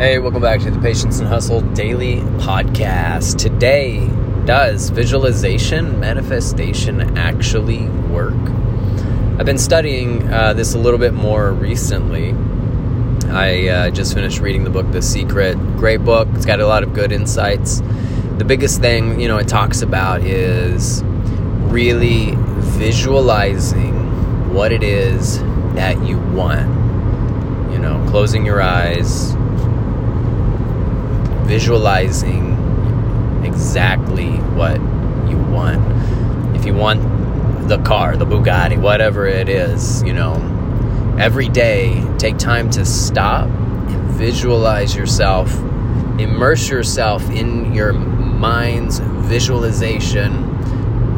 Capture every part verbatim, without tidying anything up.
Hey, welcome back to the Patience and Hustle Daily Podcast. Today, does visualization, manifestation actually work? I've been studying uh, this a little bit more recently. I uh, just finished reading the book, The Secret. Great book. It's got a lot of good insights. The biggest thing, you know, it talks about is really visualizing what it is that you want. You know, closing your eyes, visualizing exactly what you want. If you want the car, the Bugatti, whatever it is, you know, every day, take time to stop and visualize yourself, immerse yourself in your mind's visualization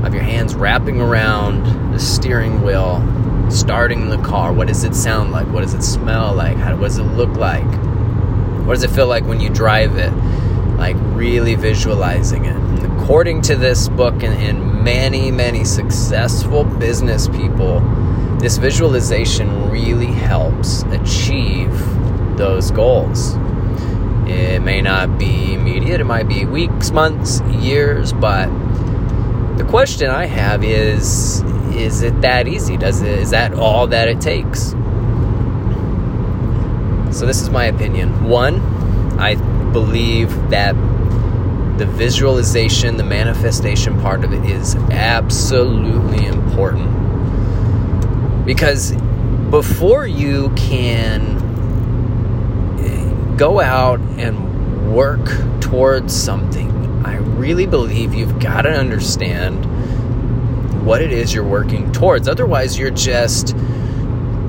of your hands wrapping around the steering wheel, starting the car. What does it sound like? What does it smell like? How, what does it look like? What does it feel like when you drive it? Like really visualizing it. And according to this book and, and many, many successful business people, this visualization really helps achieve those goals. It may not be immediate. It might be weeks, months, years, but the question I have is, is it that easy? Does it, is that all that it takes? So this is my opinion. One, I believe that the visualization, the manifestation part of it is absolutely important. Because before you can go out and work towards something, I really believe you've got to understand what it is you're working towards. Otherwise, you're just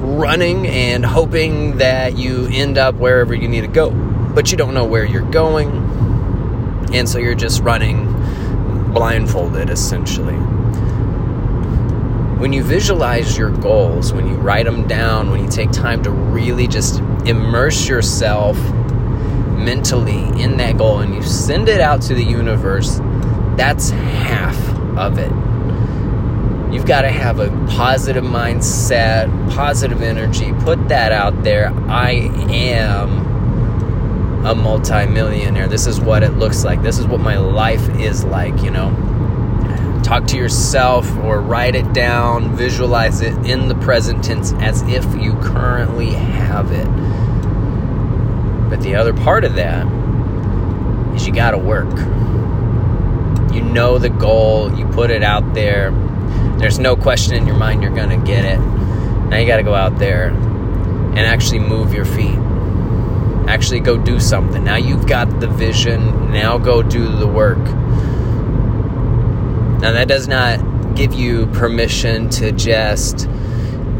running and hoping that you end up wherever you need to go, but you don't know where you're going, and so you're just running blindfolded, essentially. When you visualize your goals, when you write them down, when you take time to really just immerse yourself mentally in that goal and you send it out to the universe, that's half of it. You've got to have a positive mindset, positive energy. Put that out there. I am a multimillionaire. This is what it looks like. This is what my life is like, you know. Talk to yourself or write it down. Visualize it in the present tense as if you currently have it. But the other part of that is you got to work. You know the goal. You put it out there. There's no question in your mind you're going to get it. Now you got to go out there and actually move your feet. Actually go do something. Now you've got the vision. Now go do the work. Now that does not give you permission to just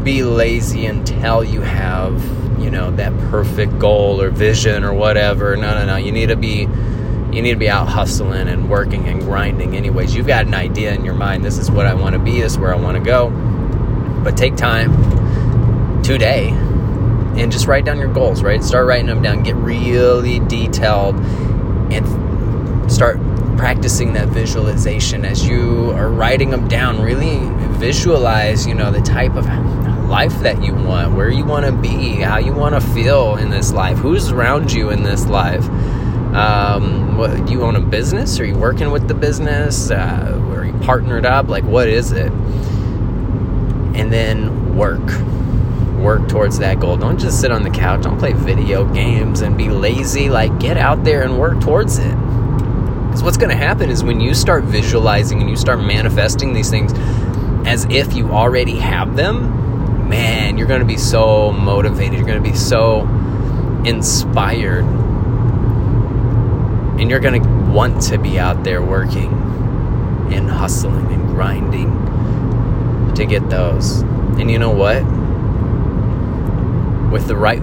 be lazy until you have, you know, that perfect goal or vision or whatever. No, no, no. You need to be You need to be out hustling and working and grinding anyways. You've got an idea in your mind. This is what I want to be. This is where I want to go. But take time today and just write down your goals, right? Start writing them down. Get really detailed and start practicing that visualization. As you are writing them down, really visualize, you know, the type of life that you want, where you want to be, how you want to feel in this life, who's around you in this life. Um, what, do you own a business? Are you working with the business? Uh, are you partnered up? Like, what is it? And then work. Work towards that goal. Don't just sit on the couch. Don't play video games and be lazy. Like, get out there and work towards it. Because what's going to happen is when you start visualizing and you start manifesting these things as if you already have them, man, you're going to be so motivated. You're going to be so inspired. And you're going to want to be out there working and hustling and grinding to get those. And you know what? With the right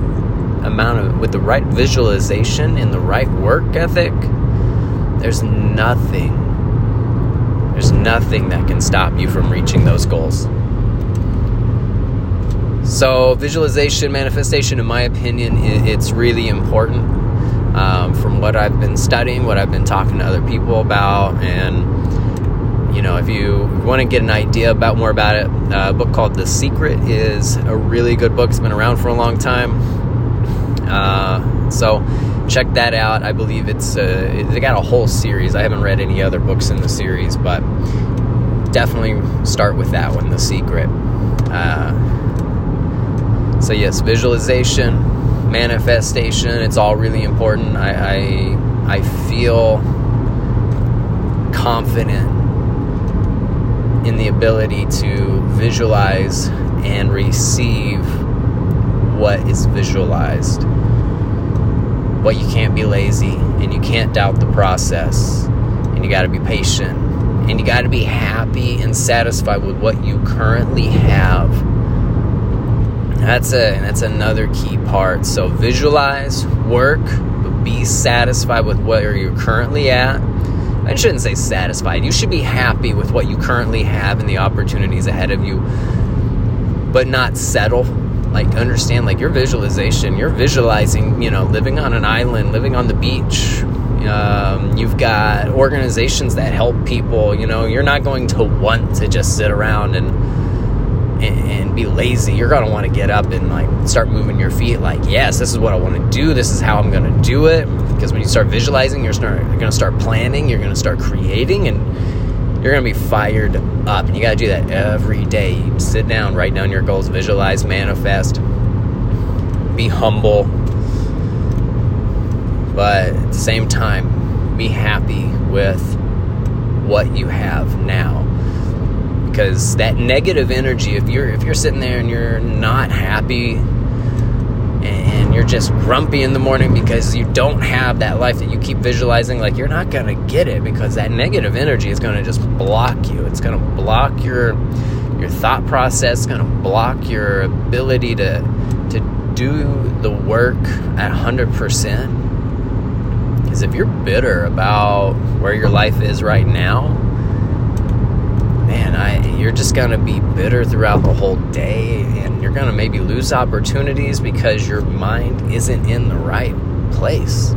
amount of, with the right visualization and the right work ethic, there's nothing, there's nothing that can stop you from reaching those goals. So visualization, manifestation, in my opinion, it's really important. Um, from what I've been studying, what I've been talking to other people about, and, you know, if you want to get an idea about more about it, uh, a book called The Secret is a really good book. It's been around for a long time. Uh, so check that out. I believe it's uh, they got a whole series. I haven't read any other books in the series, but definitely start with that one, The Secret. Uh, so yes, visualization, manifestation—it's all really important. I, I I feel confident in the ability to visualize and receive what is visualized. But you can't be lazy, and you can't doubt the process, and you got to be patient, and you got to be happy and satisfied with what you currently have. That's a that's another key part. So visualize, work, but be satisfied with where you're currently at. I shouldn't say satisfied. You should be happy with what you currently have and the opportunities ahead of you, but not settle. Like, understand, like, your visualization, you're visualizing, you know, living on an island, living on the beach. Um, you've got organizations that help people, you know. You're not going to want to just sit around and and, and be lazy. You're going to want to get up and, like, start moving your feet. Like, yes, this is what I want to do. This is how I'm going to do it. Because when you start visualizing, you're, start, you're going to start planning. You're going to start creating, and you're going to be fired up, and you got to do that every day. You sit down, write down your goals, visualize, manifest, be humble, but at the same time, be happy with what you have now. Because that negative energy, if you're if you're sitting there and you're not happy, and you're just grumpy in the morning because you don't have that life that you keep visualizing, like, you're not going to get it, because that negative energy is going to just block you. It's going to block your your thought process. It's going to block your ability to to do the work at one hundred percent. Because if you're bitter about where your life is right now, man, I, you're just going to be bitter throughout the whole day, and you're going to maybe lose opportunities because your mind isn't in the right place.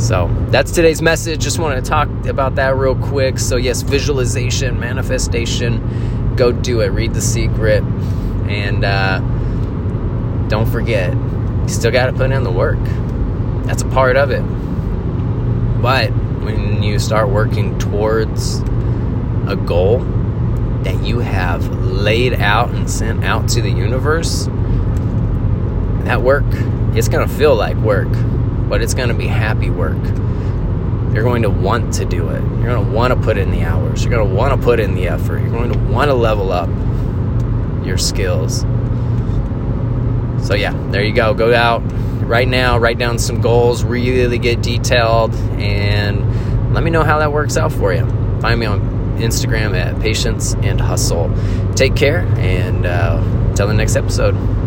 So that's today's message. Just want to talk about that real quick. So yes, visualization, manifestation, go do it. Read The Secret. And uh, don't forget, you still got to put in the work. That's a part of it. But when you start working towards a goal that you have laid out and sent out to the universe, that work, it's going to feel like work, but it's going to be happy work. You're going to want to do it. You're going to want to put in the hours. You're going to want to put in the effort. You're going to want to level up your skills. So yeah, there you go. Go out right now, write down some goals, really get detailed, and let me know how that works out for you. Find me on Instagram at Patience and Hustle. Take care, and uh, till the next episode.